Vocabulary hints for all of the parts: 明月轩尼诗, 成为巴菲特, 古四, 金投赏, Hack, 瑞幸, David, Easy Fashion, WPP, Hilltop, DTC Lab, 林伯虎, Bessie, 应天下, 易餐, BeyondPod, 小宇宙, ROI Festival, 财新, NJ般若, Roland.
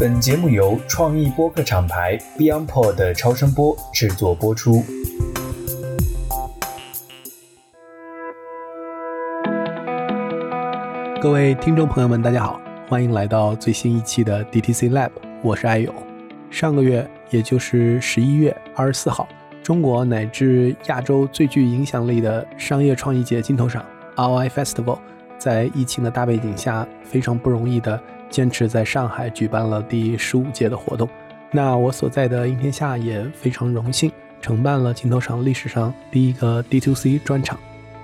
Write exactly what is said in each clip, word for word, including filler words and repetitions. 本节目由创意播客厂牌 BeyondPod 的超声波制作播出。各位听众朋友们，大家好，欢迎来到最新一期的 D T C Lab， 我是爱友。上个月，也就是十一月二十四号，中国乃至亚洲最具影响力的商业创意节金投赏 R O I Festival， 在疫情的大背景下，非常不容易的坚持在上海举办了第十五届的活动。那我所在的应天下也非常荣幸承办了金投赏历史上第一个 D to C 专场。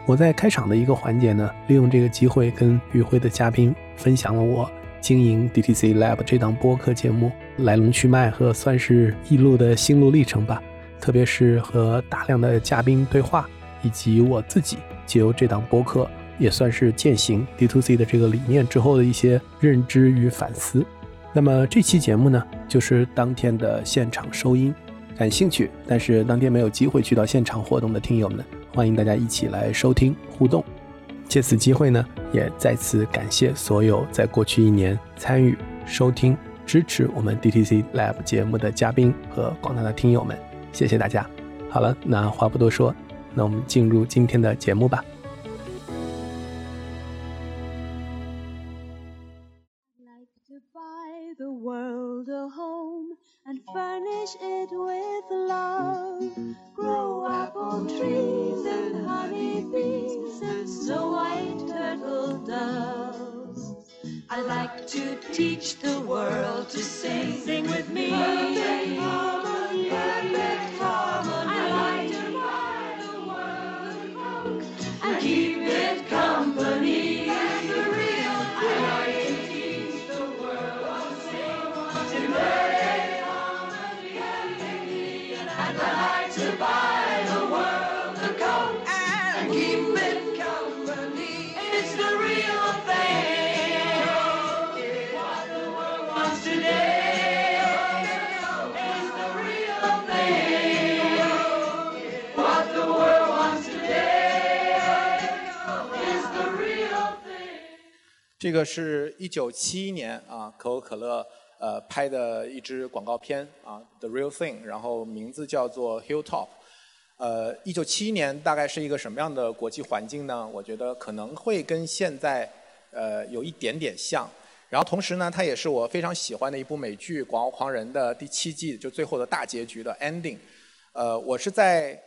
我在开场的一个环节呢，利用这个机会跟与会的嘉宾分享了我经营 D T C Lab 这档播客节目来龙去脉和算是一路的心路历程吧，特别是和大量的嘉宾对话，以及我自己借由这档播客也算是践行 D to C 的这个理念之后的一些认知与反思。那么这期节目呢，就是当天的现场收音，感兴趣但是当天没有机会去到现场活动的听友们，欢迎大家一起来收听互动。借此机会呢，也再次感谢所有在过去一年参与收听支持我们 D T C Lab 节目的嘉宾和广大的听友们，谢谢大家。好了，那话不多说，那我们进入今天的节目吧。这个是一九七一年啊，可口可乐呃拍的一支广告片啊，《The Real Thing》，然后名字叫做《Hilltop》。呃，一九七一年大概是一个什么样的国际环境呢？我觉得可能会跟现在呃有一点点像。然后同时呢，它也是我非常喜欢的一部美剧《广告狂人》的第七季，就最后的大结局的 ending。呃，我是在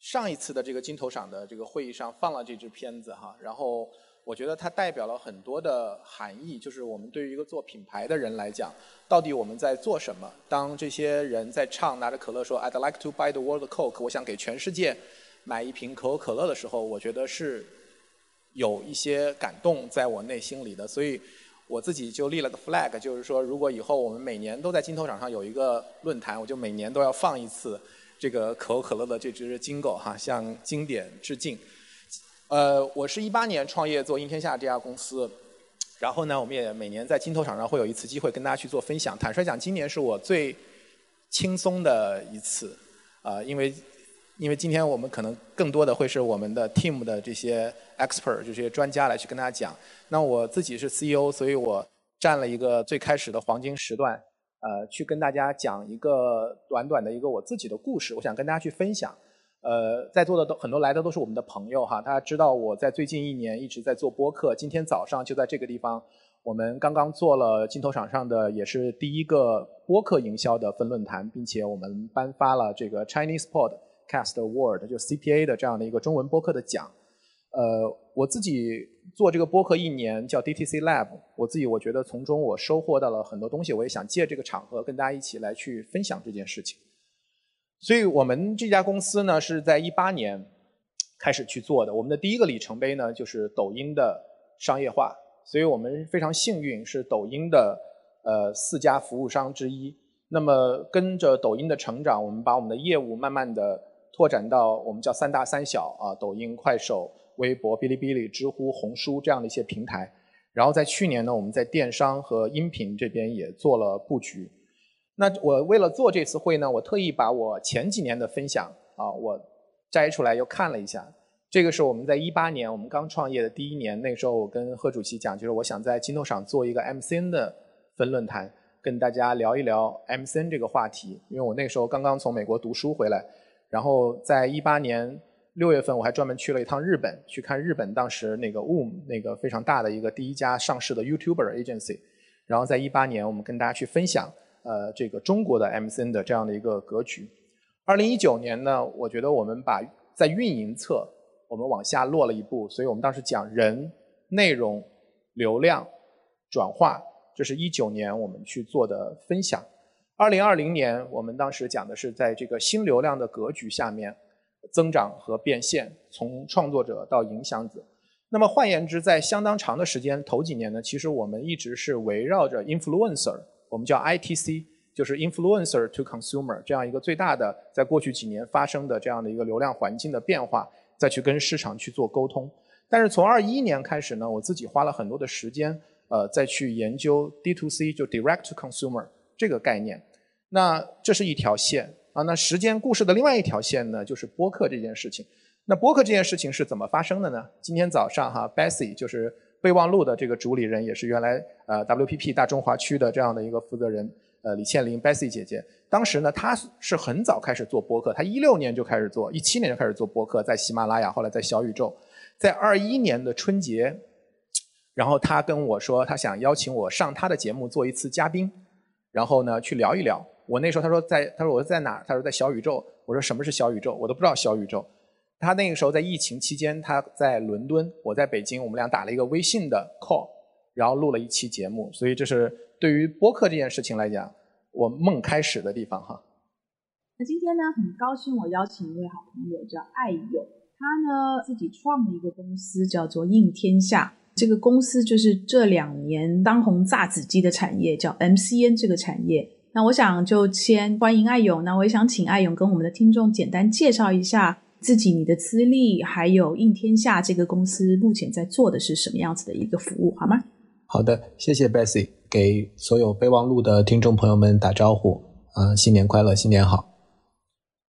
上一次的这个金投赏的这个会议上放了这支片子哈，然后我觉得它代表了很多的含义，就是我们对于一个做品牌的人来讲，到底我们在做什么？当这些人在唱拿着可乐说 I'd like to buy the world Coke， 我想给全世界买一瓶可口可乐的时候，我觉得是有一些感动在我内心里的。所以我自己就立了个 flag， 就是说如果以后我们每年都在金投赏上有一个论坛，我就每年都要放一次这个可口可乐的这支jingle哈，向经典致敬。呃，我是一八年创业做应天下这家公司，然后呢，我们也每年在金投赏上会有一次机会跟大家去做分享。坦率讲，今年是我最轻松的一次，啊、呃，因为因为今天我们可能更多的会是我们的 team 的这些 expert， 这些专家来去跟大家讲。那我自己是 C E O， 所以我占了一个最开始的黄金时段，呃，去跟大家讲一个短短的一个我自己的故事，我想跟大家去分享。呃，在座的都很多来的都是我们的朋友哈，大家知道我在最近一年一直在做播客，今天早上就在这个地方，我们刚刚做了金投赏上的也是第一个播客营销的分论坛，并且我们颁发了这个 Chinese Podcast Award， 就 C P A 的这样的一个中文播客的奖。呃，我自己做这个播客一年叫 D T C Lab， 我自己我觉得从中我收获到了很多东西，我也想借这个场合跟大家一起来去分享这件事情。所以我们这家公司呢是在一八年开始去做的，我们的第一个里程碑呢就是抖音的商业化，所以我们非常幸运是抖音的呃四家服务商之一。那么跟着抖音的成长，我们把我们的业务慢慢的拓展到我们叫三大三小啊，抖音、快手、微博、哔哩哔哩、知乎、红书这样的一些平台。然后在去年呢，我们在电商和音频这边也做了布局。那我为了做这次会呢，我特意把我前几年的分享啊，我摘出来又看了一下。这个是我们在一八年我们刚创业的第一年，那个时候我跟贺主席讲，就是我想在金投赏做一个 M C N 的分论坛，跟大家聊一聊 M C N 这个话题。因为我那时候刚刚从美国读书回来，然后在一八年六月份我还专门去了一趟日本，去看日本当时那个 W O M 那个非常大的一个第一家上市的 YouTuber agency。然后在一八年我们跟大家去分享呃这个中国的 M C N 的这样的一个格局。二零一九年呢，我觉得我们把在运营侧我们往下落了一步，所以我们当时讲人、内容、流量、转化，这是一九年我们去做的分享。二零二零年我们当时讲的是在这个新流量的格局下面增长和变现，从创作者到影响者。那么换言之，在相当长的时间头几年呢，其实我们一直是围绕着 influencer， 我们叫 I T C， 就是 influencer to consumer 这样一个最大的在过去几年发生的这样的一个流量环境的变化，再去跟市场去做沟通。但是从二一年开始呢，我自己花了很多的时间呃，再去研究 D to C 就 direct to consumer 这个概念。那这是一条线啊，那时间故事的另外一条线呢，就是播客这件事情。那播客这件事情是怎么发生的呢？今天早上哈 Bessie 就是备忘录的这个主理人，也是原来呃 W P P 大中华区的这样的一个负责人呃李倩玲 Bessie 姐姐，当时呢她是很早开始做播客，她一六年就开始做，一七年就开始做播客，在喜马拉雅，后来在小宇宙。在二一年的春节，然后她跟我说她想邀请我上她的节目做一次嘉宾，然后呢去聊一聊。我那时候她说在她说我在哪？她说在小宇宙。我说什么是小宇宙？我都不知道小宇宙。他那个时候在疫情期间，他在伦敦，我在北京，我们俩打了一个微信的 call， 然后录了一期节目。所以这是对于播客这件事情来讲，我梦开始的地方哈。那今天呢，很高兴我邀请一位好朋友叫爱友，他呢自己创了一个公司叫做应天下，这个公司就是这两年当红炸子鸡的产业，叫 M C N 这个产业。那我想就先欢迎爱友，那我也想请爱友跟我们的听众简单介绍一下自己，你的资历，还有应天下这个公司目前在做的是什么样子的一个服务，好吗？好的，谢谢 Bessie， 给所有备忘录的听众朋友们打招呼、呃、新年快乐，新年好。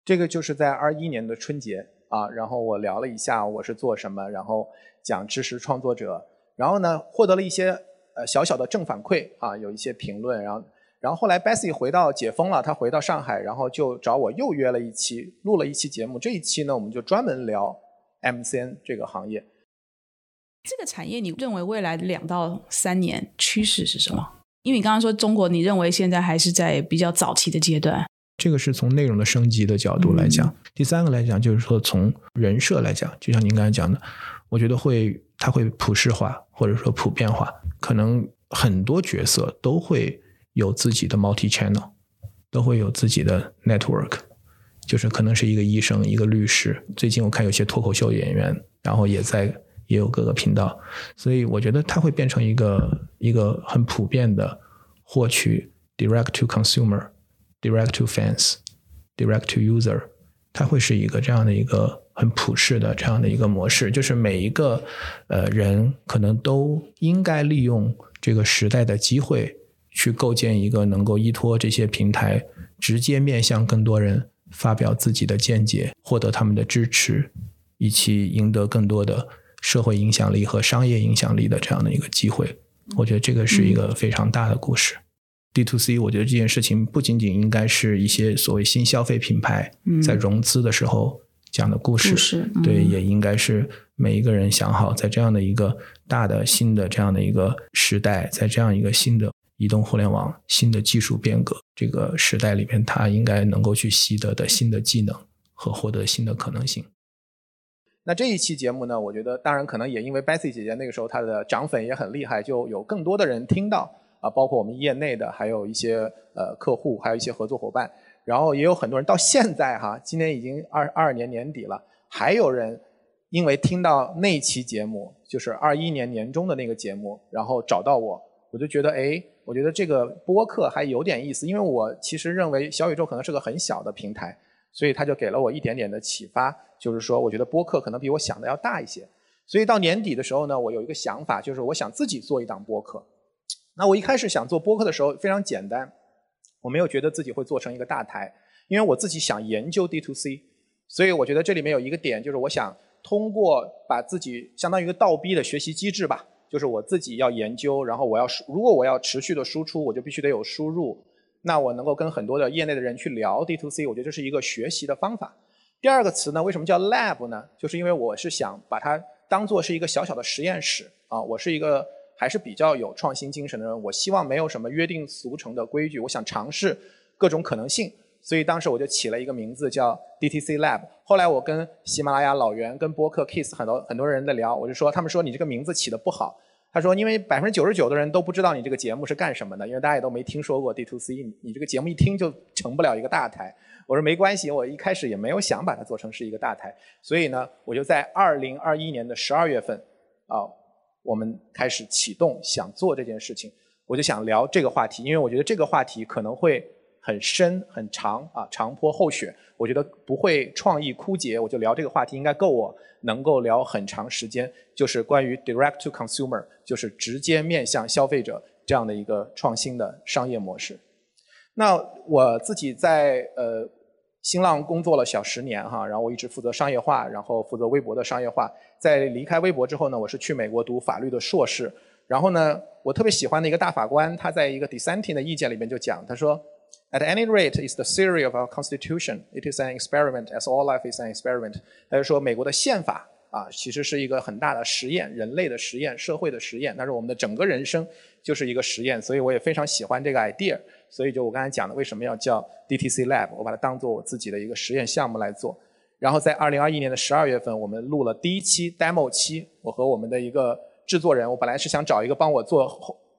这个就是在二一年的春节啊，然后我聊了一下我是做什么，然后讲支持创作者，然后呢获得了一些、呃、小小的正反馈啊，有一些评论，然后然后后来 Bessie 回到解封了，她回到上海，然后就找我又约了一期，录了一期节目。这一期呢，我们就专门聊 M C N 这个行业。这个产业你认为未来两到三年趋势是什么？因为你刚刚说中国，你认为现在还是在比较早期的阶段。这个是从内容的升级的角度来讲。嗯、第三个来讲，就是说从人设来讲，就像您刚才讲的，我觉得会它会普世化，或者说普遍化，可能很多角色都会有自己的 multi-channel， 都会有自己的 network， 就是可能是一个医生，一个律师，最近我看有些脱口秀演员，然后也在也有各个频道，所以我觉得它会变成一个一个很普遍的获取 direct to consumer， direct to fans， direct to user， 它会是一个这样的一个很普世的这样的一个模式，就是每一个呃人可能都应该利用这个时代的机会去构建一个能够依托这些平台直接面向更多人发表自己的见解，获得他们的支持，以及赢得更多的社会影响力和商业影响力的这样的一个机会。我觉得这个是一个非常大的故事。嗯、D to C 我觉得这件事情不仅仅应该是一些所谓新消费品牌在融资的时候讲的故事，故事嗯、对，也应该是每一个人想好在这样的一个大的新的这样的一个时代，在这样一个新的移动互联网新的技术变革这个时代里面，它应该能够去习得的新的技能和获得新的可能性。那这一期节目呢，我觉得当然可能也因为 Bessie 姐姐那个时候她的涨粉也很厉害，就有更多的人听到啊，包括我们业内的还有一些呃客户，还有一些合作伙伴，然后也有很多人到现在哈，今年已经二十二年年底了，还有人因为听到那期节目，就是二一年年中的那个节目，然后找到我，我就觉得哎。我觉得这个播客还有点意思，因为我其实认为小宇宙可能是个很小的平台，所以它就给了我一点点的启发，就是说我觉得播客可能比我想的要大一些。所以到年底的时候呢，我有一个想法，就是我想自己做一档播客。那我一开始想做播客的时候非常简单，我没有觉得自己会做成一个大台，因为我自己想研究 D to C， 所以我觉得这里面有一个点，就是我想通过把自己相当于一个倒逼的学习机制吧，就是我自己要研究，然后我要如果我要持续的输出，我就必须得有输入。那我能够跟很多的业内的人去聊 D to C， 我觉得这是一个学习的方法。第二个词呢，为什么叫 lab 呢？就是因为我是想把它当做是一个小小的实验室啊，我是一个还是比较有创新精神的人，我希望没有什么约定俗成的规矩，我想尝试各种可能性，所以当时我就起了一个名字叫 D T C Lab。 后来我跟喜马拉雅、老袁、跟播客 Kiss 很多很多人在聊，我就说他们说你这个名字起得不好，他说因为 百分之九十九 的人都不知道你这个节目是干什么的，因为大家也都没听说过 D to C， 你, 你这个节目一听就成不了一个大台。我说没关系，我一开始也没有想把它做成是一个大台，所以呢我就在二零二一年的十二月份啊、呃，我们开始启动想做这件事情。我就想聊这个话题，因为我觉得这个话题可能会很深很长啊，长坡厚雪，我觉得不会创意枯竭，我就聊这个话题应该够我能够聊很长时间，就是关于 direct to consumer， 就是直接面向消费者这样的一个创新的商业模式。那我自己在呃新浪工作了小十年哈，然后我一直负责商业化，然后负责微博的商业化。在离开微博之后呢，我是去美国读法律的硕士，然后呢我特别喜欢的一个大法官，他在一个 dissenting 的意见里面就讲，他说At any rate, it's the theory of our Constitution. It is an experiment, as all life is an experiment. 他就说美国的宪法啊，其实是一个很大的实验，人类的实验，社会的实验。他说我们的整个人生就是一个实验，所以我也非常喜欢这个 idea。所以就我刚才讲的，为什么要叫 D T C Lab， 我把它当做我自己的一个实验项目来做。然后在二零二一年的十二月份，我们录了第一期 demo 期，我和我们的一个制作人，我本来是想找一个帮我做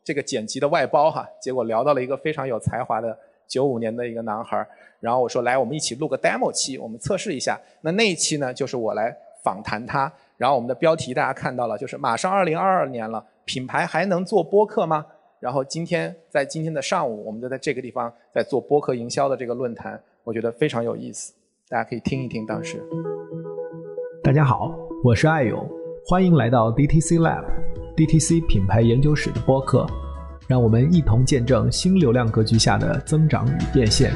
这个剪辑的外包哈，结果聊到了一个非常有才华的九五年的一个男孩，然后我说来我们一起录个 demo 期，我们测试一下。那那一期呢就是我来访谈他，然后我们的标题大家看到了，就是马上二零二二年了，品牌还能做播客吗？然后今天在今天的上午我们就在这个地方在做播客营销的这个论坛，我觉得非常有意思，大家可以听一听当时。大家好，我是爱勇，欢迎来到 D T C Lab， D T C 品牌研究室的播客，让我们一同见证新流量格局下的增长与变现。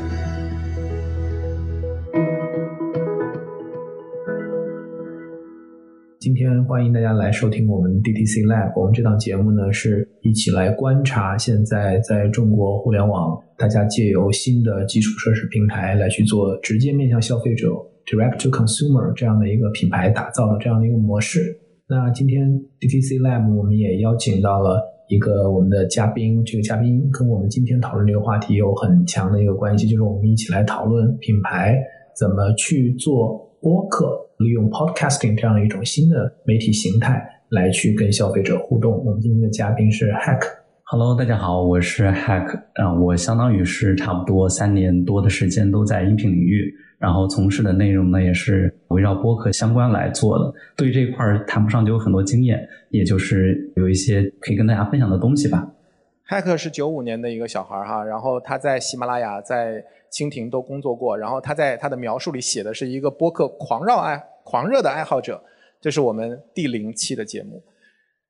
今天欢迎大家来收听我们 D T C Lab， 我们这档节目呢是一起来观察现在在中国互联网，大家借由新的基础设施平台来去做直接面向消费者 Direct to Consumer 这样的一个品牌打造的这样的一个模式。那今天 D T C Lab 我们也邀请到了一个我们的嘉宾，这个嘉宾跟我们今天讨论这个话题有很强的一个关系，就是我们一起来讨论品牌怎么去做播客，利用 podcasting 这样一种新的媒体形态来去跟消费者互动。我们今天的嘉宾是 Hack。 Hello， 大家好，我是 Hack、呃、我相当于是差不多三年多的时间都在音频领域，然后从事的内容呢也是围绕播客相关来做的，对于这一块谈不上就有很多经验，也就是有一些可以跟大家分享的东西吧。Hack 是九五年的一个小孩哈，然后他在喜马拉雅在蜻蜓都工作过，然后他在他的描述里写的是一个播客狂热爱狂热的爱好者，这是我们第零期的节目。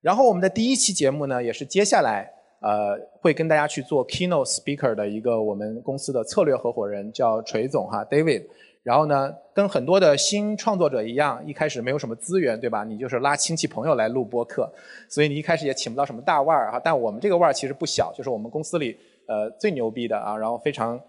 然后我们的第一期节目呢也是接下来呃，会跟大家去做 keynote speaker 的一个我们公司的策略合伙人叫锤总哈 David， 然后呢跟很多的新创作者一样，一开始没有什么资源对吧，你就是拉亲戚朋友来录播客，所以你一开始也请不到什么大腕儿哈，但我们这个腕儿其实不小，就是我们公司里呃最牛逼的啊，然后非常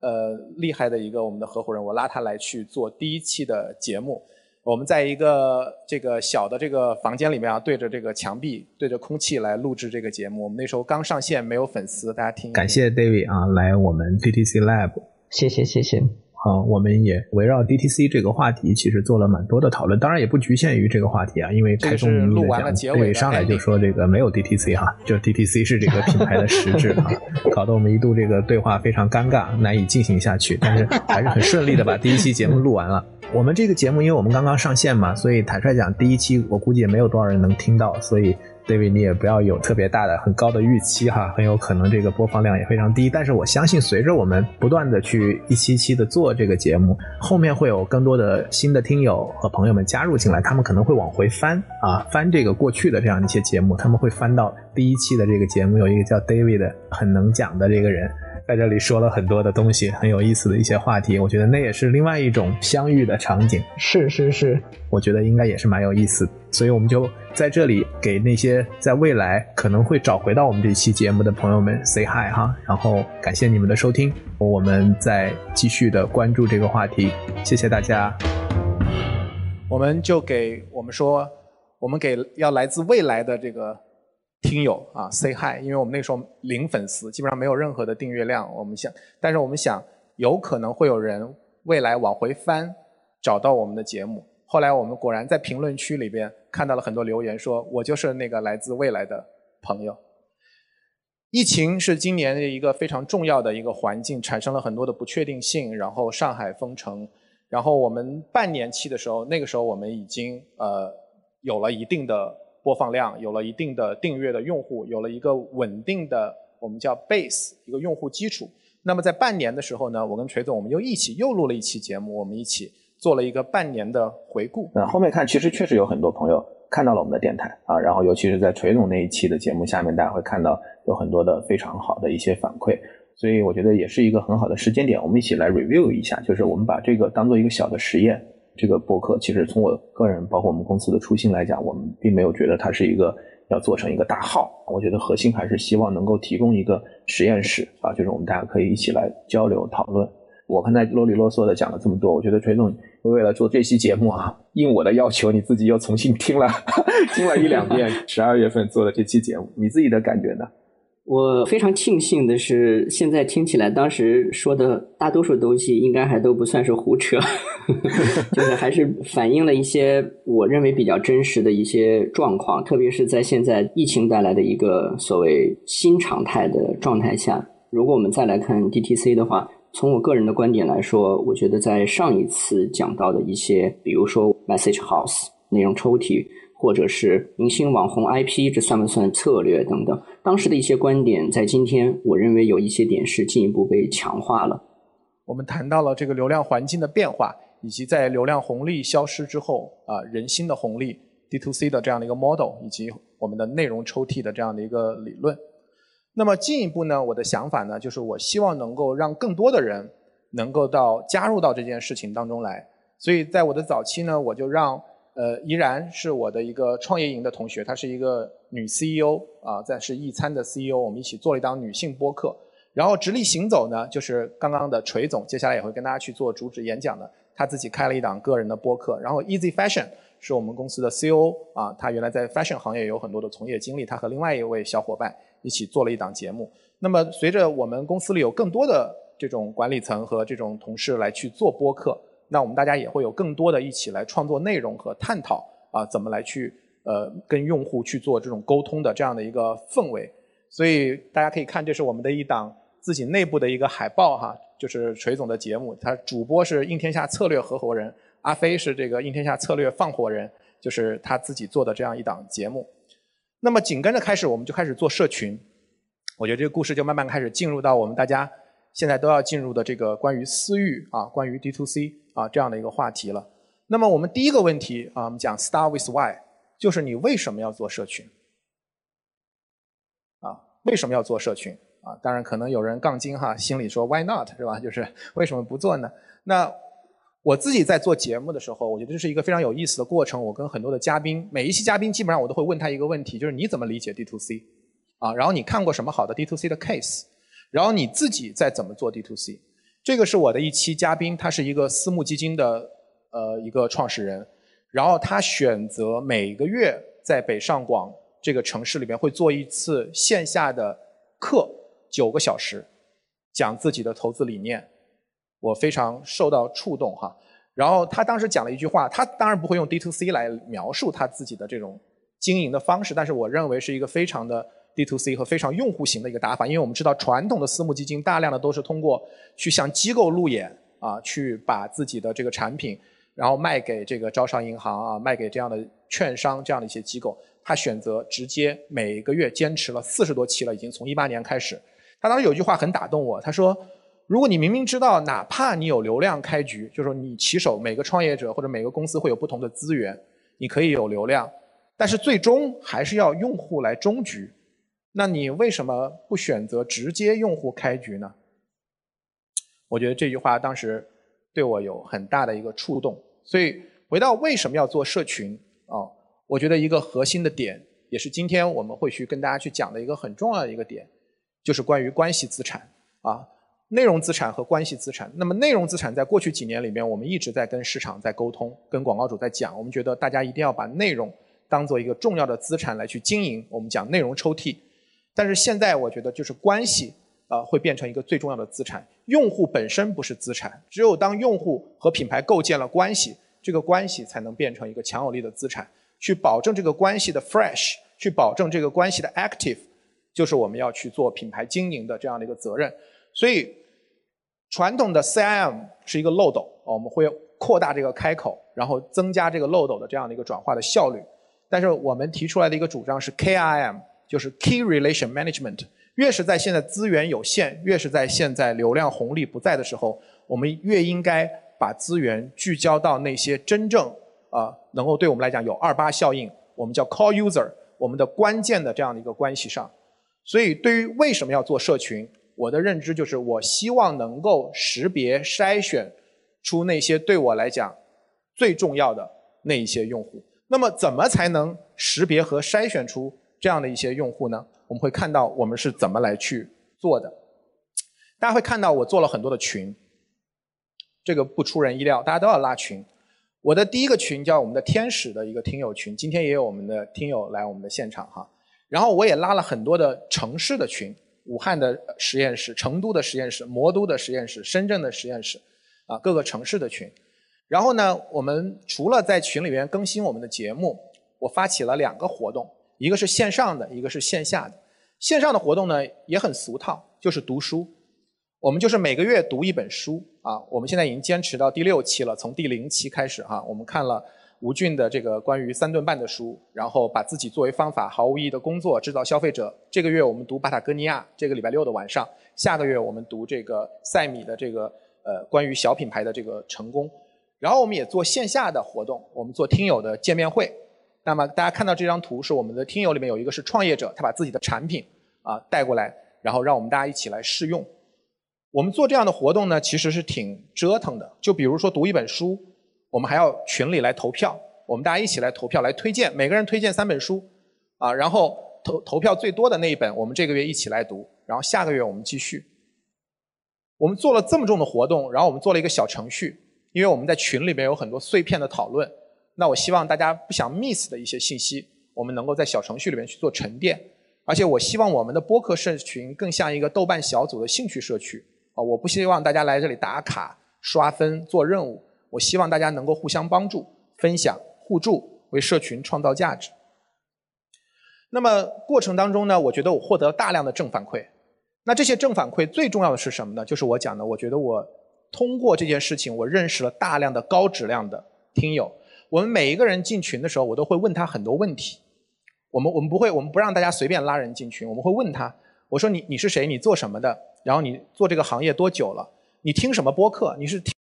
呃厉害的一个我们的合伙人，我拉他来去做第一期的节目。我们在一个这个小的这个房间里面啊，对着这个墙壁，对着空气来录制这个节目。我们那时候刚上线，没有粉丝，大家听。感谢 David 啊，来我们 D T C Lab。谢谢谢谢。好，我们也围绕 D T C 这个话题，其实做了蛮多的讨论，当然也不局限于这个话题啊，因为开宗明义录完了结尾，对，上来就说这个没有 D T C 哈、啊，就 D T C 是这个品牌的实质哈、啊，搞得我们一度这个对话非常尴尬，难以进行下去，但是还是很顺利的把第一期节目录完了。我们这个节目因为我们刚刚上线嘛，所以坦率讲第一期我估计也没有多少人能听到，所以 David 你也不要有特别大的很高的预期哈，很有可能这个播放量也非常低，但是我相信随着我们不断的去一期期的做这个节目，后面会有更多的新的听友和朋友们加入进来，他们可能会往回翻啊，翻这个过去的这样一些节目，他们会翻到第一期的这个节目，有一个叫 David 很能讲的这个人，在这里说了很多的东西，很有意思的一些话题，我觉得那也是另外一种相遇的场景。是是是，我觉得应该也是蛮有意思的。所以我们就在这里给那些在未来可能会找回到我们这期节目的朋友们 say hi 哈，然后感谢你们的收听，我们再继续的关注这个话题，谢谢大家。我们就给我们说我们给要来自未来的这个听友啊 say hi， 因为我们那时候零粉丝，基本上没有任何的订阅量，我们想，但是我们想有可能会有人未来往回翻找到我们的节目。后来我们果然在评论区里边看到了很多留言说我就是那个来自未来的朋友。疫情是今年的一个非常重要的一个环境，产生了很多的不确定性，然后上海封城，然后我们半年期的时候，那个时候我们已经呃有了一定的播放量，有了一定的订阅的用户，有了一个稳定的我们叫 base， 一个用户基础。那么在半年的时候呢，我跟锤总我们又一起又录了一期节目，我们一起做了一个半年的回顾。那后面看其实确实有很多朋友看到了我们的电台啊，然后尤其是在锤总那一期的节目下面，大家会看到有很多的非常好的一些反馈，所以我觉得也是一个很好的时间点，我们一起来 review 一下，就是我们把这个当做一个小的实验。这个播客其实从我个人包括我们公司的初心来讲，我们并没有觉得它是一个要做成一个大号，我觉得核心还是希望能够提供一个实验室啊，就是我们大家可以一起来交流讨论。我刚才啰里啰嗦的讲了这么多，我觉得锤总为了做这期节目啊，应我的要求你自己又重新听了听了一两遍十二月份做的这期节目，你自己的感觉呢？我非常庆幸的是，现在听起来当时说的大多数东西应该还都不算是胡扯就是还是反映了一些我认为比较真实的一些状况，特别是在现在疫情带来的一个所谓新常态的状态下。如果我们再来看 D T C 的话，从我个人的观点来说，我觉得在上一次讲到的一些比如说 message house 内容抽屉，或者是明星网红 I P 这算不算策略等等，当时的一些观点在今天我认为有一些点是进一步被强化了。我们谈到了这个流量环境的变化，以及在流量红利消失之后、呃、人心的红利 D to C 的这样的一个 model， 以及我们的内容抽屉的这样的一个理论。那么进一步呢，我的想法呢，就是我希望能够让更多的人能够到加入到这件事情当中来。所以在我的早期呢，我就让呃，依然是我的一个创业营的同学，她是一个女 C E O 啊，在是易餐的 C E O， 我们一起做了一档女性播客。然后直立行走呢，就是刚刚的锤总，接下来也会跟大家去做主旨演讲的，他自己开了一档个人的播客。然后 Easy Fashion 是我们公司的 C O O 啊，他原来在 fashion 行业有很多的从业经历，他和另外一位小伙伴一起做了一档节目。那么随着我们公司里有更多的这种管理层和这种同事来去做播客，那我们大家也会有更多的一起来创作内容和探讨啊，怎么来去呃跟用户去做这种沟通的这样的一个氛围。所以大家可以看，这是我们的一档自己内部的一个海报哈，就是锤总的节目，他主播是应天下策略合伙人，阿飞是这个应天下策略放火人，就是他自己做的这样一档节目。那么紧跟着开始我们就开始做社群，我觉得这个故事就慢慢开始进入到我们大家现在都要进入的这个关于私域啊，关于 D to C啊，这样的一个话题了。那么我们第一个问题啊，我们讲 start with why， 就是你为什么要做社群啊？为什么要做社群啊？当然可能有人杠精哈，心里说 why not 是吧？就是为什么不做呢？那我自己在做节目的时候，我觉得这是一个非常有意思的过程。我跟很多的嘉宾，每一期嘉宾基本上我都会问他一个问题，就是你怎么理解 D to C 啊？然后你看过什么好的 D to C 的 case？ 然后你自己再怎么做 D to C？这个是我的一期嘉宾，他是一个私募基金的呃一个创始人，然后他选择每个月在北上广这个城市里面会做一次线下的课，九个小时，讲自己的投资理念，我非常受到触动哈。然后他当时讲了一句话，他当然不会用 D to C 来描述他自己的这种经营的方式，但是我认为是一个非常的D to C 和非常用户型的一个打法，因为我们知道传统的私募基金大量的都是通过去向机构路演啊，去把自己的这个产品然后卖给这个招商银行啊，卖给这样的券商这样的一些机构。他选择直接每个月坚持了四十多期了，已经从一八年开始。他当时有一句话很打动我，他说如果你明明知道哪怕你有流量开局，就是说你起手每个创业者或者每个公司会有不同的资源，你可以有流量，但是最终还是要用户来终局，那你为什么不选择直接用户开局呢？我觉得这句话当时对我有很大的一个触动。所以回到为什么要做社群啊、哦，我觉得一个核心的点，也是今天我们会去跟大家去讲的一个很重要的一个点，就是关于关系资产啊，内容资产和关系资产。那么内容资产在过去几年里面，我们一直在跟市场在沟通，跟广告主在讲，我们觉得大家一定要把内容当做一个重要的资产来去经营，我们讲内容抽屉。但是现在我觉得就是关系啊、呃，会变成一个最重要的资产。用户本身不是资产，只有当用户和品牌构建了关系，这个关系才能变成一个强有力的资产，去保证这个关系的 fresh， 去保证这个关系的 active， 就是我们要去做品牌经营的这样的一个责任。所以传统的 C R M 是一个漏斗，我们会扩大这个开口，然后增加这个漏斗的这样的一个转化的效率。但是我们提出来的一个主张是 K R M， 就是 Key Relation Management。 越是在现在资源有限，越是在现在流量红利不在的时候，我们越应该把资源聚焦到那些真正、呃、能够对我们来讲有二八效应，我们叫 Core User， 我们的关键的这样的一个关系上。所以对于为什么要做社群，我的认知就是我希望能够识别筛选出那些对我来讲最重要的那一些用户。那么怎么才能识别和筛选出这样的一些用户呢？我们会看到我们是怎么来去做的。大家会看到我做了很多的群，这个不出人意料，大家都要拉群。我的第一个群叫我们的天使的一个听友群，今天也有我们的听友来我们的现场哈。然后我也拉了很多的城市的群，武汉的实验室、成都的实验室、魔都的实验室、深圳的实验室啊，各个城市的群。然后呢，我们除了在群里面更新我们的节目，我发起了两个活动，一个是线上的，一个是线下的。线上的活动呢也很俗套，就是读书。我们就是每个月读一本书啊，我们现在已经坚持到第六期了，从第零期开始啊，我们看了吴俊的这个关于三顿半的书，然后把自己作为方法毫无意义的工作制造消费者。这个月我们读巴塔哥尼亚，这个礼拜六的晚上。下个月我们读这个赛米的这个呃关于小品牌的这个成功。然后我们也做线下的活动，我们做听友的见面会。那么大家看到这张图是我们的听友里面有一个是创业者，他把自己的产品啊带过来，然后让我们大家一起来试用。我们做这样的活动呢其实是挺折腾的，就比如说读一本书，我们还要群里来投票，我们大家一起来投票来推荐，每个人推荐三本书啊，然后投投票最多的那一本我们这个月一起来读，然后下个月我们继续。我们做了这么重的活动，然后我们做了一个小程序，因为我们在群里面有很多碎片的讨论，那我希望大家不想 miss 的一些信息我们能够在小程序里面去做沉淀。而且我希望我们的播客社群更像一个豆瓣小组的兴趣社区啊，我不希望大家来这里打卡刷分做任务，我希望大家能够互相帮助分享互助，为社群创造价值。那么过程当中呢，我觉得我获得了大量的正反馈。那这些正反馈最重要的是什么呢？就是我讲的，我觉得我通过这件事情我认识了大量的高质量的听友。我们每一个人进群的时候我都会问他很多问题，我们我们不会我们不让大家随便拉人进群，我们会问他，我说你你是谁，你做什么的，然后你做这个行业多久了，你听什么播客，你是听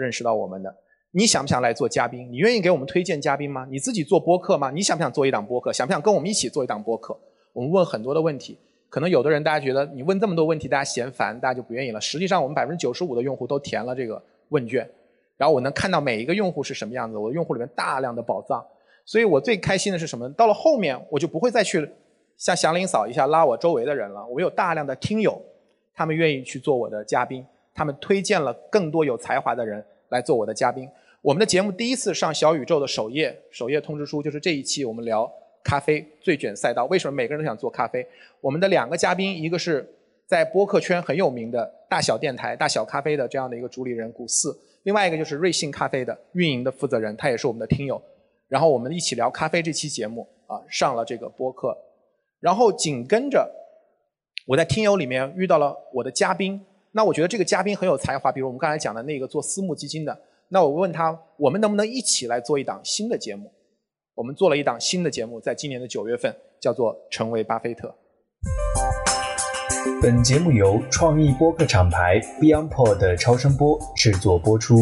认识到我们的，你想不想来做嘉宾，你愿意给我们推荐嘉宾吗，你自己做播客吗，你想不想做一档播客，想不想跟我们一起做一档播客。我们问很多的问题，可能有的人大家觉得你问这么多问题大家嫌烦，大家就不愿意了。实际上我们 百分之九十五 的用户都填了这个问卷，然后我能看到每一个用户是什么样子，我的用户里面大量的宝藏。所以我最开心的是什么，到了后面我就不会再去像祥林嫂一下拉我周围的人了，我有大量的听友，他们愿意去做我的嘉宾，他们推荐了更多有才华的人来做我的嘉宾。我们的节目第一次上小宇宙的首页，首页通知书就是这一期我们聊咖啡最卷赛道，为什么每个人都想做咖啡。我们的两个嘉宾，一个是在播客圈很有名的大小电台大小咖啡的这样的一个主理人古四，另外一个就是瑞幸咖啡的运营的负责人，他也是我们的听友。然后我们一起聊咖啡这期节目啊，上了这个播客。然后紧跟着我在听友里面遇到了我的嘉宾，那我觉得这个嘉宾很有才华，比如我们刚才讲的那个做私募基金的，那我问他我们能不能一起来做一档新的节目。我们做了一档新的节目，在今年的九月份叫做成为巴菲特。本节目由创意播客厂牌 BeyondPod 的超声波制作播出。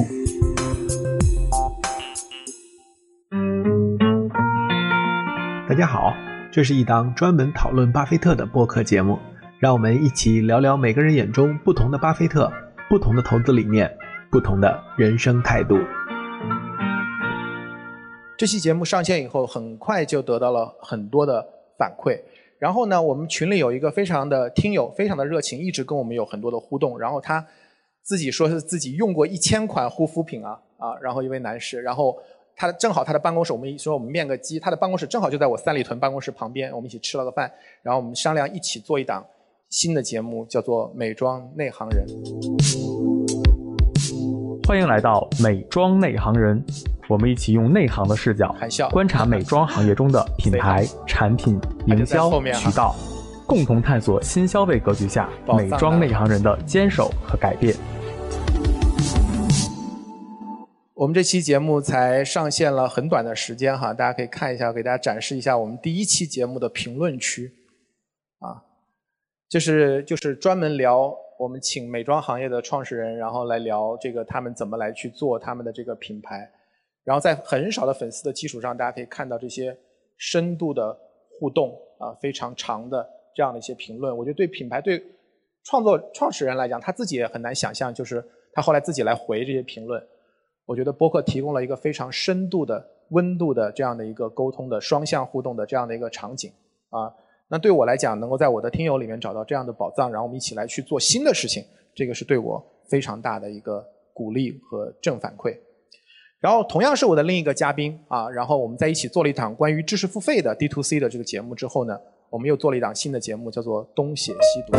大家好，这是一档专门讨论巴菲特的播客节目，让我们一起聊聊每个人眼中不同的巴菲特，不同的投资理念，不同的人生态度。这期节目上线以后，很快就得到了很多的反馈。然后呢，我们群里有一个非常的听友，非常的热情，一直跟我们有很多的互动。然后他自己说是自己用过一千款护肤品啊啊，然后一位男士，然后他正好他的办公室，我们说我们面个基，他的办公室正好就在我三里屯办公室旁边，我们一起吃了个饭，然后我们商量一起做一档新的节目，叫做《美妆内行人》。欢迎来到《美妆内行人》，我们一起用内行的视角观察美妆行业中的品牌、产品、营销、渠道，共同探索新消费格局下美妆内行人的坚守和改变。我们这期节目才上线了很短的时间哈，大家可以看一下，给大家展示一下我们第一期节目的评论区啊，就是就是专门聊。我们请美妆行业的创始人，然后来聊这个他们怎么来去做他们的这个品牌，然后在很少的粉丝的基础上，大家可以看到这些深度的互动啊，非常长的这样的一些评论。我觉得对品牌对创作创始人来讲，他自己也很难想象，就是他后来自己来回这些评论。我觉得播客提供了一个非常深度的温度的这样的一个沟通的双向互动的这样的一个场景啊。那对我来讲，能够在我的听友里面找到这样的宝藏，然后我们一起来去做新的事情，这个是对我非常大的一个鼓励和正反馈。然后同样是我的另一个嘉宾啊，然后我们在一起做了一档关于知识付费的 D to C 的这个节目之后呢，我们又做了一档新的节目，叫做《东写西读》。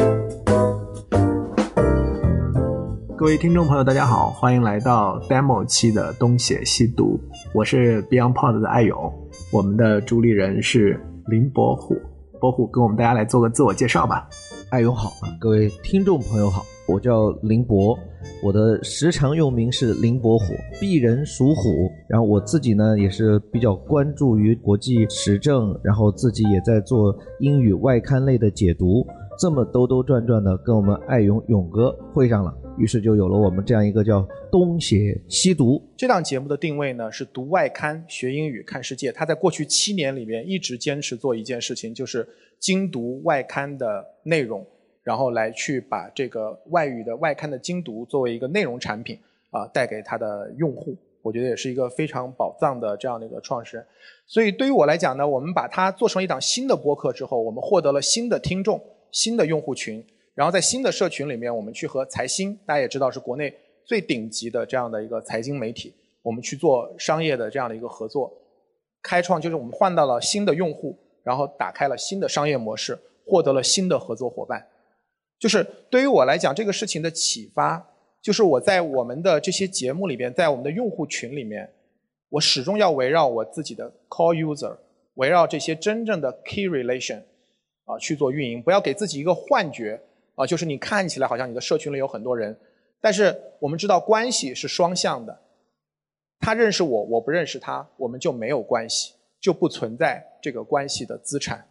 各位听众朋友大家好，欢迎来到 demo 期的《东写西读》，我是 BeyondPod 的爱友，我们的主理人是林伯虎。伯虎跟我们大家来做个自我介绍吧。爱友好，各位听众朋友好，我叫林伯，我的时常用名是林伯虎，鄙人属虎。然后我自己呢也是比较关注于国际时政，然后自己也在做英语外刊类的解读，这么兜兜转转的跟我们爱勇勇哥会上了，于是就有了我们这样一个叫东写西读。这档节目的定位呢是读外刊学英语看世界，他在过去七年里面一直坚持做一件事情，就是精读外刊的内容，然后来去把这个外语的外刊的精读作为一个内容产品啊、呃、带给他的用户。我觉得也是一个非常宝藏的这样的一个创始人。所以对于我来讲呢，我们把它做成一档新的播客之后，我们获得了新的听众、新的用户群，然后在新的社群里面，我们去和财新，大家也知道是国内最顶级的这样的一个财经媒体，我们去做商业的这样的一个合作，开创就是我们换到了新的用户，然后打开了新的商业模式，获得了新的合作伙伴。就是对于我来讲，这个事情的启发，就是我在我们的这些节目里边，在我们的用户群里面，我始终要围绕我自己的 core user， 围绕这些真正的 key relation 啊去做运营，不要给自己一个幻觉。啊，就是你看起来好像你的社群里有很多人，但是我们知道关系是双向的，他认识我，我不认识他，我们就没有关系，就不存在这个关系的资产。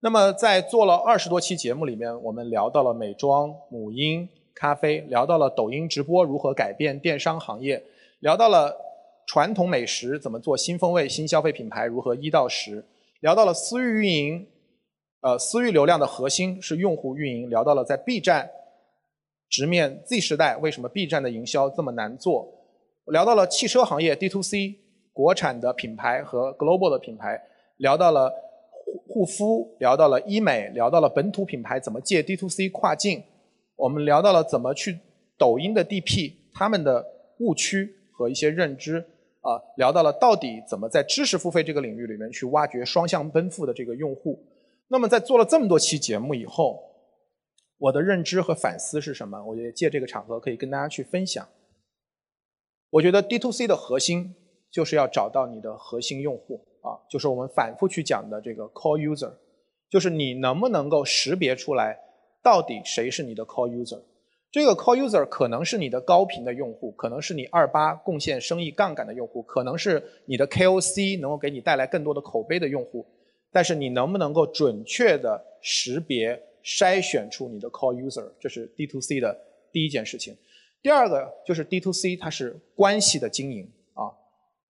那么在做了二十多期节目里面，我们聊到了美妆、母婴、咖啡，聊到了抖音直播如何改变电商行业，聊到了传统美食怎么做新风味、新消费品牌如何一到十，聊到了私域运营，呃，私域流量的核心是用户运营，聊到了在 B 站直面 Z 时代，为什么 B 站的营销这么难做，聊到了汽车行业 D to C 国产的品牌和 global 的品牌，聊到了护肤，聊到了医美，聊到了本土品牌怎么借 D to C 跨境，我们聊到了怎么去抖音的 D P 他们的误区和一些认知啊、呃，聊到了到底怎么在知识付费这个领域里面去挖掘双向奔赴的这个用户。那么在做了这么多期节目以后，我的认知和反思是什么，我也借这个场合可以跟大家去分享。我觉得 D to C 的核心就是要找到你的核心用户啊，就是我们反复去讲的这个 core user， 就是你能不能够识别出来到底谁是你的 core user。 这个 core user 可能是你的高频的用户，可能是你二八贡献生意杠杆的用户，可能是你的 K O C 能够给你带来更多的口碑的用户，但是你能不能够准确的识别筛选出你的 core user， 这是 D to C 的第一件事情。第二个就是 D to C 它是关系的经营啊。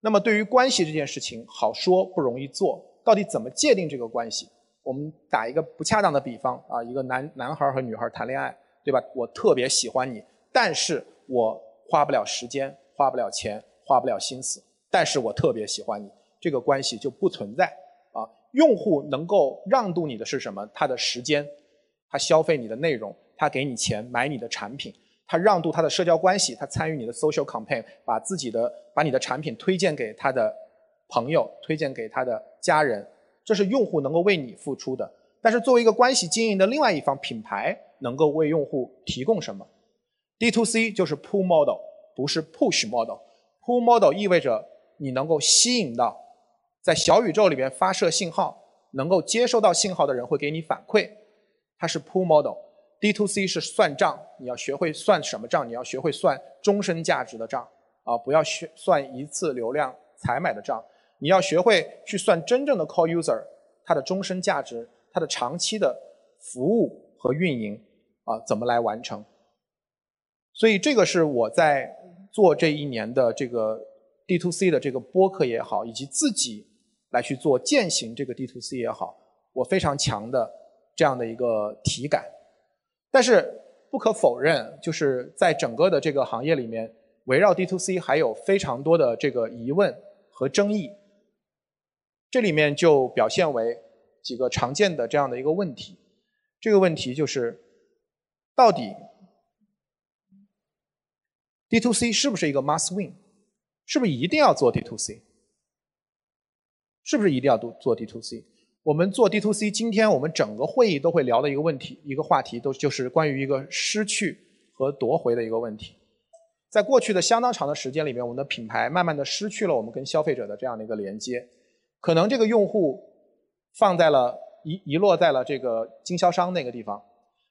那么对于关系这件事情，好说不容易做，到底怎么界定这个关系？我们打一个不恰当的比方啊，一个男男孩和女孩谈恋爱，对吧？我特别喜欢你，但是我花不了时间，花不了钱，花不了心思，但是我特别喜欢你，这个关系就不存在啊。用户能够让渡你的是什么？他的时间，他消费你的内容，他给你钱买你的产品，他让渡他的社交关系，他参与你的 social campaign， 把自己的把你的产品推荐给他的朋友，推荐给他的家人，这是用户能够为你付出的。但是作为一个关系经营的另外一方，品牌能够为用户提供什么？ D to C 就是 pull model， 不是 push model。 pull model 意味着你能够吸引到在小宇宙里面发射信号，能够接收到信号的人会给你反馈，它是 pull model。 D to C 是算账，你要学会算什么账？你要学会算终身价值的账啊，不要学算一次流量采买的账，你要学会去算真正的 core user 它的终身价值，它的长期的服务和运营啊，怎么来完成。所以这个是我在做这一年的这个 D to C 的这个播客也好，以及自己来去做践行这个 D to C 也好，我非常强的这样的一个体感。但是不可否认，就是在整个的这个行业里面，围绕 D to C 还有非常多的这个疑问和争议，这里面就表现为几个常见的这样的一个问题。这个问题就是，到底 D to C 是不是一个 must win？ 是不是一定要做 D to C？ 是不是一定要做 D to C？ 我们做 D to C， 今天我们整个会议都会聊的一个问题，一个话题都就是关于一个失去和夺回的一个问题。在过去的相当长的时间里面，我们的品牌慢慢的失去了我们跟消费者的这样的一个连接，可能这个用户放在了遗遗落在了这个经销商那个地方，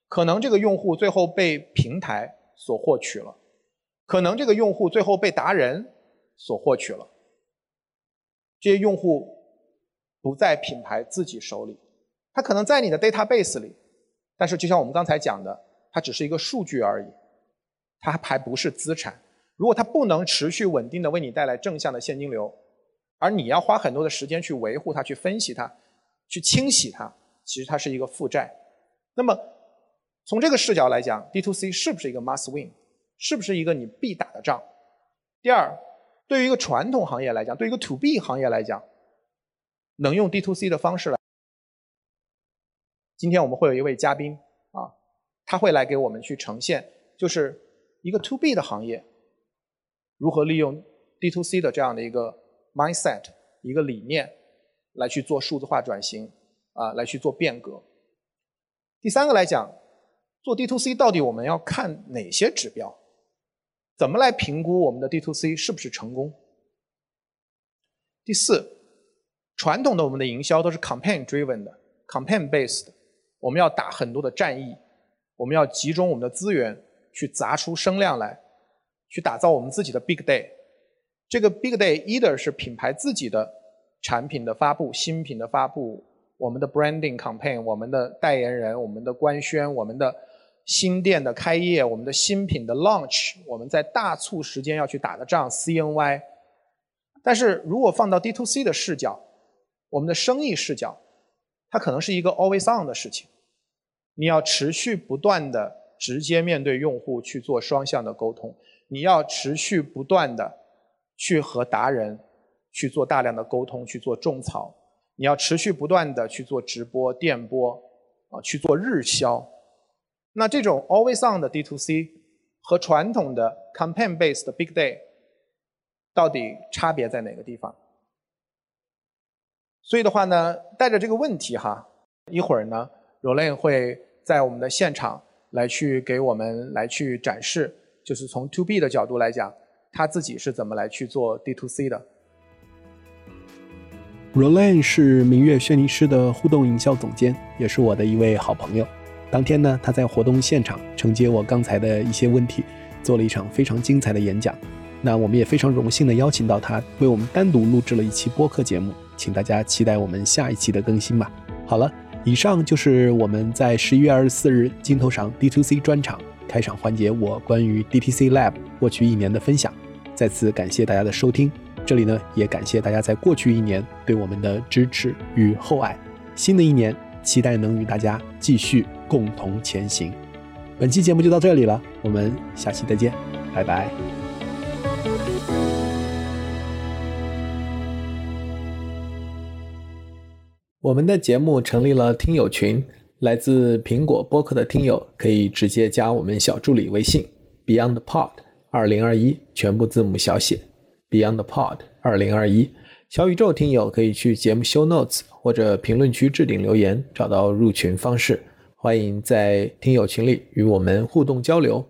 可能这个用户最后被平台所获取了，可能这个用户最后被达人所获取了，这些用户不在品牌自己手里，它可能在你的 database 里，但是就像我们刚才讲的，它只是一个数据而已，它还不是资产。如果它不能持续稳定的为你带来正向的现金流，而你要花很多的时间去维护它，去分析它，去清洗它，其实它是一个负债。那么从这个视角来讲， D to C 是不是一个 must win？ 是不是一个你必打的仗？第二，对于一个传统行业来讲，对于一个 to B 行业来讲，能用 D to C 的方式来，今天我们会有一位嘉宾啊，他会来给我们去呈现，就是一个 to B 的行业如何利用 D to C 的这样的一个 mindset， 一个理念来去做数字化转型啊，来去做变革。第三个来讲，做 D to C 到底我们要看哪些指标？怎么来评估我们的 D to C 是不是成功？第四，传统的我们的营销都是 campaign driven 的 campaign based， 我们要打很多的战役，我们要集中我们的资源去砸出声量来，去打造我们自己的 big day。 这个 big day either 是品牌自己的产品的发布，新品的发布，我们的 branding campaign， 我们的代言人，我们的官宣，我们的新店的开业，我们的新品的 launch， 我们在大促时间要去打的仗 C N Y。 但是如果放到 D to C 的视角，我们的生意视角，它可能是一个 always on 的事情，你要持续不断的直接面对用户去做双向的沟通，你要持续不断的去和达人去做大量的沟通，去做种草，你要持续不断的去做直播、电播啊，去做日销。那这种 always on 的 D to C 和传统的 campaign based 的 big day 到底差别在哪个地方？所以的话呢，带着这个问题哈，一会儿呢 Roland 会在我们的现场来去给我们来去展示，就是从 to B 的角度来讲，他自己是怎么来去做 D to C 的。 Roland 是明月轩尼诗的互动营销总监，也是我的一位好朋友。当天呢，他在活动现场承接我刚才的一些问题，做了一场非常精彩的演讲。那我们也非常荣幸的邀请到他，为我们单独录制了一期播客节目，请大家期待我们下一期的更新吧。好了，以上就是我们在十一月二十四日金投赏 D to C 专场开场环节我关于 D T C Lab 过去一年的分享。再次感谢大家的收听，这里呢也感谢大家在过去一年对我们的支持与厚爱。新的一年，期待能与大家继续共同前行。本期节目就到这里了，我们下期再见，拜拜。我们的节目成立了听友群，来自苹果播客的听友可以直接加我们小助理微信 BeyondPod 二零二一，全部字母小写 BeyondPod 二零二一。小宇宙听友可以去节目 show notes 或者评论区置顶留言，找到入群方式。欢迎在听友群里与我们互动交流。